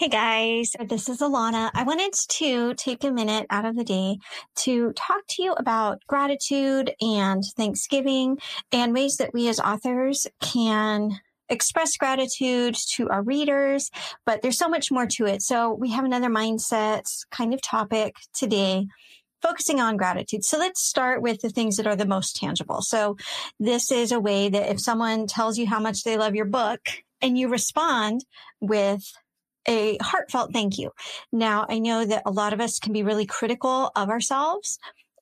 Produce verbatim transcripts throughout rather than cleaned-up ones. Hey guys, this is Alana. I wanted to take a minute out of the day to talk to you about gratitude and Thanksgiving and ways that we as authors can express gratitude to our readers, but there's so much more to it. So we have another mindset kind of topic today, focusing on gratitude. So let's start with the things that are the most tangible. So this is a way that if someone tells you how much they love your book and you respond with a heartfelt thank you. Now, I know that a lot of us can be really critical of ourselves.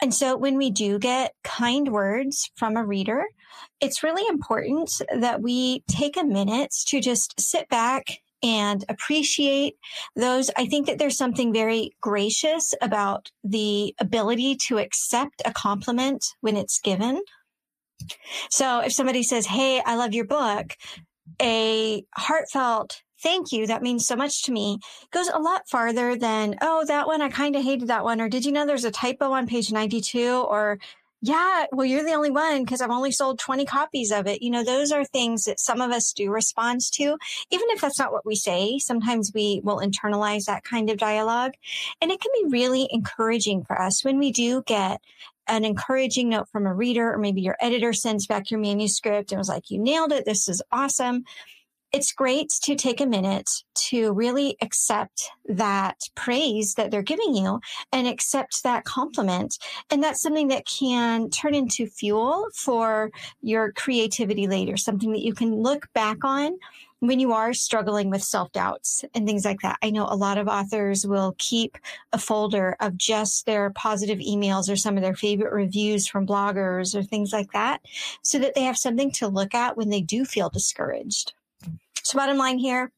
And so when we do get kind words from a reader, it's really important that we take a minute to just sit back and appreciate those. I think that there's something very gracious about the ability to accept a compliment when it's given. So if somebody says, hey, I love your book, a heartfelt thank you, that means so much to me, it goes a lot farther than, oh, that one, I kind of hated that one. Or did you know there's a typo on page ninety-two? Or yeah, well, you're the only one because I've only sold twenty copies of it. You know, those are things that some of us do respond to, even if that's not what we say. Sometimes we will internalize that kind of dialogue. And it can be really encouraging for us when we do get an encouraging note from a reader, or maybe your editor sends back your manuscript and was like, you nailed it. This is awesome. It's great to take a minute to really accept that praise that they're giving you and accept that compliment. And that's something that can turn into fuel for your creativity later, something that you can look back on when you are struggling with self-doubts and things like that. I know a lot of authors will keep a folder of just their positive emails or some of their favorite reviews from bloggers or things like that, so that they have something to look at when they do feel discouraged. So bottom line here,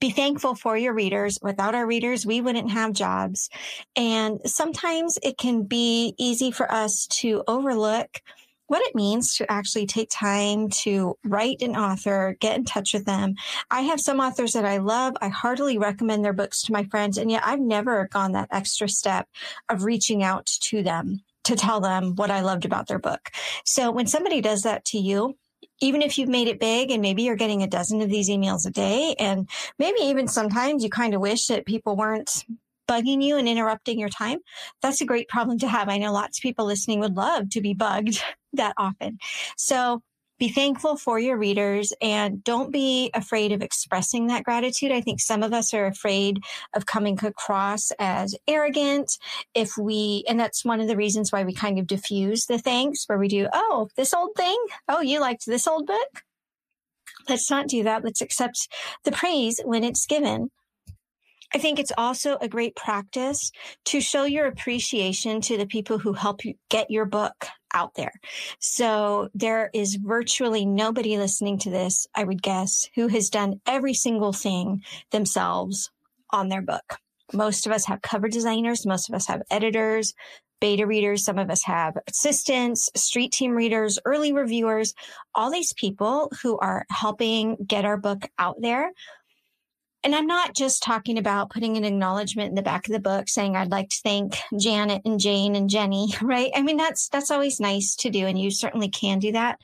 be thankful for your readers. Without our readers, we wouldn't have jobs. And sometimes it can be easy for us to overlook what it means to actually take time to write an author, get in touch with them. I have some authors that I love. I heartily recommend their books to my friends. And yet I've never gone that extra step of reaching out to them to tell them what I loved about their book. So when somebody does that to you, even if you've made it big and maybe you're getting a dozen of these emails a day, and maybe even sometimes you kind of wish that people weren't bugging you and interrupting your time, that's a great problem to have. I know lots of people listening would love to be bugged that often. So be thankful for your readers and don't be afraid of expressing that gratitude. I think some of us are afraid of coming across as arrogant if we, and that's one of the reasons why we kind of diffuse the thanks, where we do, oh, this old thing. Oh, you liked this old book. Let's not do that. Let's accept the praise when it's given. I think it's also a great practice to show your appreciation to the people who help you get your book out there. So there is virtually nobody listening to this, I would guess, who has done every single thing themselves on their book. Most of us have cover designers. Most of us have editors, beta readers. Some of us have assistants, street team readers, early reviewers, all these people who are helping get our book out there. And I'm not just talking about putting an acknowledgement in the back of the book saying, I'd like to thank Janet and Jane and Jenny, right? I mean, that's, that's always nice to do. And you certainly can do that.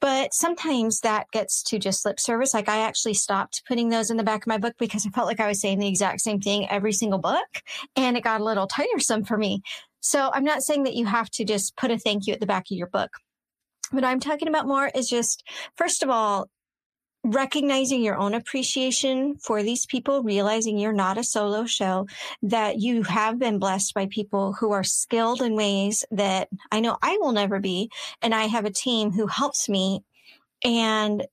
But sometimes that gets to just lip service. Like I actually stopped putting those in the back of my book because I felt like I was saying the exact same thing every single book. And it got a little tiresome for me. So I'm not saying that you have to just put a thank you at the back of your book. What I'm talking about more is just, first of all, recognizing your own appreciation for these people, realizing you're not a solo show, that you have been blessed by people who are skilled in ways that I know I will never be. And I have a team who helps me, and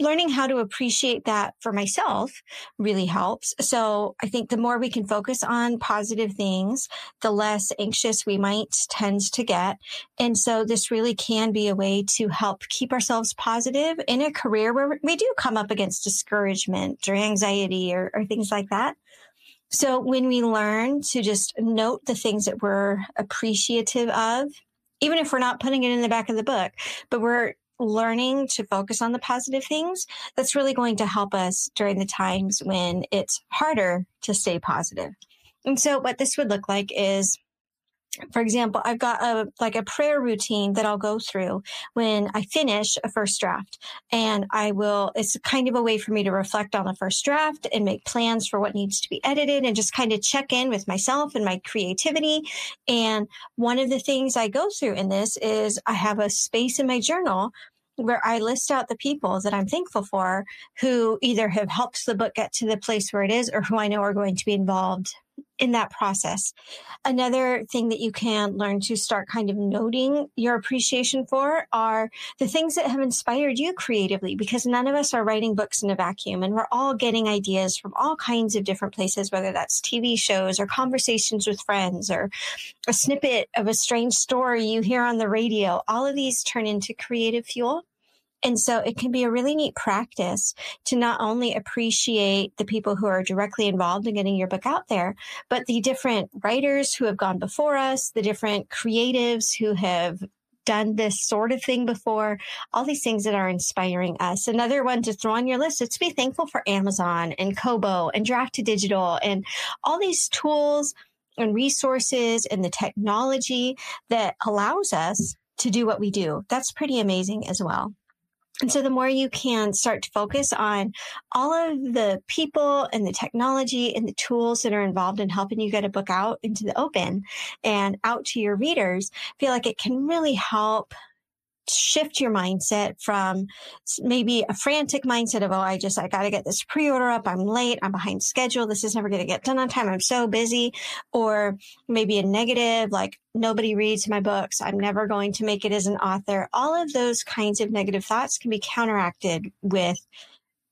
learning how to appreciate that for myself really helps. So I think the more we can focus on positive things, the less anxious we might tend to get. And so this really can be a way to help keep ourselves positive in a career where we do come up against discouragement or anxiety or, or things like that. So when we learn to just note the things that we're appreciative of, even if we're not putting it in the back of the book, but we're learning to focus on the positive things, that's really going to help us during the times when it's harder to stay positive. And so what this would look like is for example, I've got a, like a prayer routine that I'll go through when I finish a first draft, and I will, it's kind of a way for me to reflect on the first draft and make plans for what needs to be edited and just kind of check in with myself and my creativity. And one of the things I go through in this is I have a space in my journal where I list out the people that I'm thankful for who either have helped the book get to the place where it is or who I know are going to be involved in that process. Another thing that you can learn to start kind of noting your appreciation for are the things that have inspired you creatively, because none of us are writing books in a vacuum, and we're all getting ideas from all kinds of different places, whether that's T V shows or conversations with friends or a snippet of a strange story you hear on the radio. All of these turn into creative fuel. And so it can be a really neat practice to not only appreciate the people who are directly involved in getting your book out there, but the different writers who have gone before us, the different creatives who have done this sort of thing before, all these things that are inspiring us. Another one to throw on your list is to be thankful for Amazon and Kobo and Draft to Digital and all these tools and resources and the technology that allows us to do what we do. That's pretty amazing as well. And so the more you can start to focus on all of the people and the technology and the tools that are involved in helping you get a book out into the open and out to your readers, I feel like it can really help shift your mindset from maybe a frantic mindset of, oh, I just, I got to get this pre-order up. I'm late. I'm behind schedule. This is never going to get done on time. I'm so busy. Or maybe a negative, like nobody reads my books. I'm never going to make it as an author. All of those kinds of negative thoughts can be counteracted with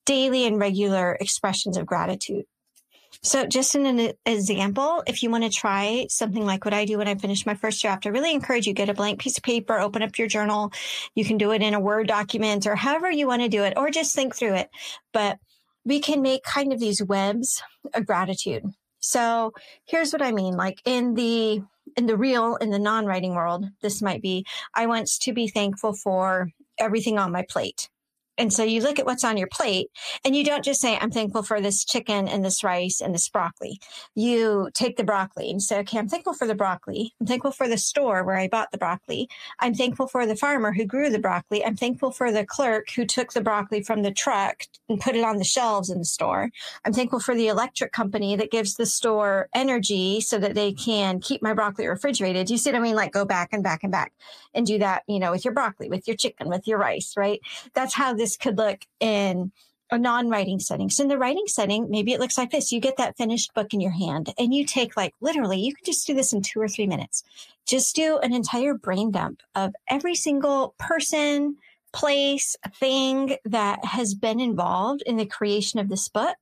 daily and regular expressions of gratitude. So just in an example, if you want to try something like what I do when I finish my first draft, I really encourage you get a blank piece of paper, open up your journal. You can do it in a Word document or however you want to do it, or just think through it. But we can make kind of these webs of gratitude. So here's what I mean. Like in the in the real, in the non-writing world, this might be, I want to be thankful for everything on my plate. And so you look at what's on your plate and you don't just say, I'm thankful for this chicken and this rice and this broccoli. You take the broccoli and say, okay, I'm thankful for the broccoli. I'm thankful for the store where I bought the broccoli. I'm thankful for the farmer who grew the broccoli. I'm thankful for the clerk who took the broccoli from the truck and put it on the shelves in the store. I'm thankful for the electric company that gives the store energy so that they can keep my broccoli refrigerated. You see what I mean? Like go back and back and back and do that, you know, with your broccoli, with your chicken, with your rice, right? That's how this could look in a non-writing setting. So in the writing setting, maybe it looks like this. You get that finished book in your hand and you take like literally, you can just do this in two or three minutes. Just do an entire brain dump of every single person, place, thing that has been involved in the creation of this book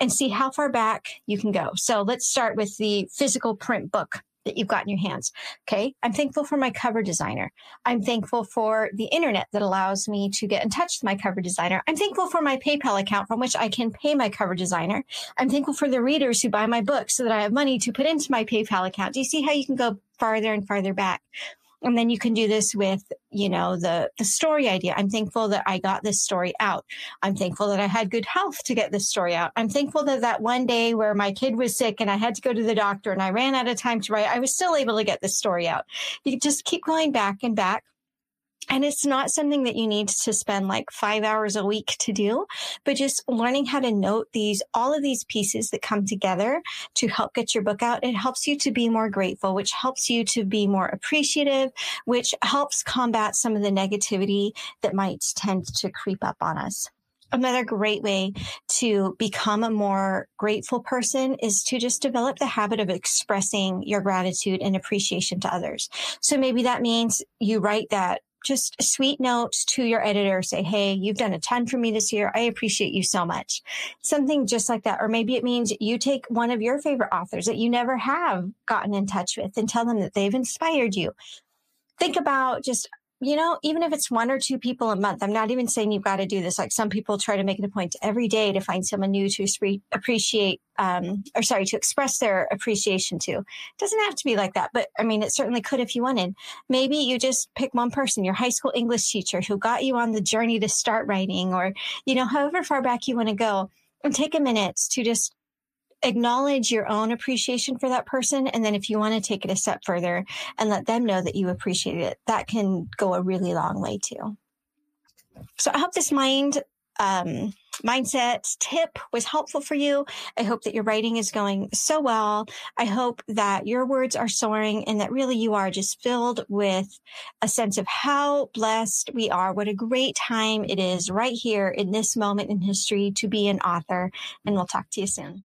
and see how far back you can go. So let's start with the physical print book that you've got in your hands. Okay. I'm thankful for my cover designer. I'm thankful for the internet that allows me to get in touch with my cover designer. I'm thankful for my PayPal account from which I can pay my cover designer. I'm thankful for the readers who buy my book so that I have money to put into my PayPal account. Do you see how you can go farther and farther back? And then you can do this with, you know, the, the story idea. I'm thankful that I got this story out. I'm thankful that I had good health to get this story out. I'm thankful that that one day where my kid was sick and I had to go to the doctor and I ran out of time to write, I was still able to get this story out. You just keep going back and back. And it's not something that you need to spend like five hours a week to do, but just learning how to note these, all of these pieces that come together to help get your book out. It helps you to be more grateful, which helps you to be more appreciative, which helps combat some of the negativity that might tend to creep up on us. Another great way to become a more grateful person is to just develop the habit of expressing your gratitude and appreciation to others. So maybe that means you write that just a sweet note to your editor. Say, hey, you've done a ton for me this year. I appreciate you so much. Something just like that. Or maybe it means you take one of your favorite authors that you never have gotten in touch with and tell them that they've inspired you. Think about just, you know, even if it's one or two people a month, I'm not even saying you've got to do this. Like some people try to make it a point every day to find someone new to appreciate, um, or sorry, to express their appreciation to. It doesn't have to be like that, but I mean, it certainly could if you wanted. Maybe you just pick one person, your high school English teacher who got you on the journey to start writing, or, you know, however far back you want to go, and take a minute to just acknowledge your own appreciation for that person. And then if you want to take it a step further and let them know that you appreciate it, that can go a really long way too. So I hope this mind um, mindset tip was helpful for you. I hope that your writing is going so well. I hope that your words are soaring and that really you are just filled with a sense of how blessed we are. What a great time it is right here in this moment in history to be an author. And we'll talk to you soon.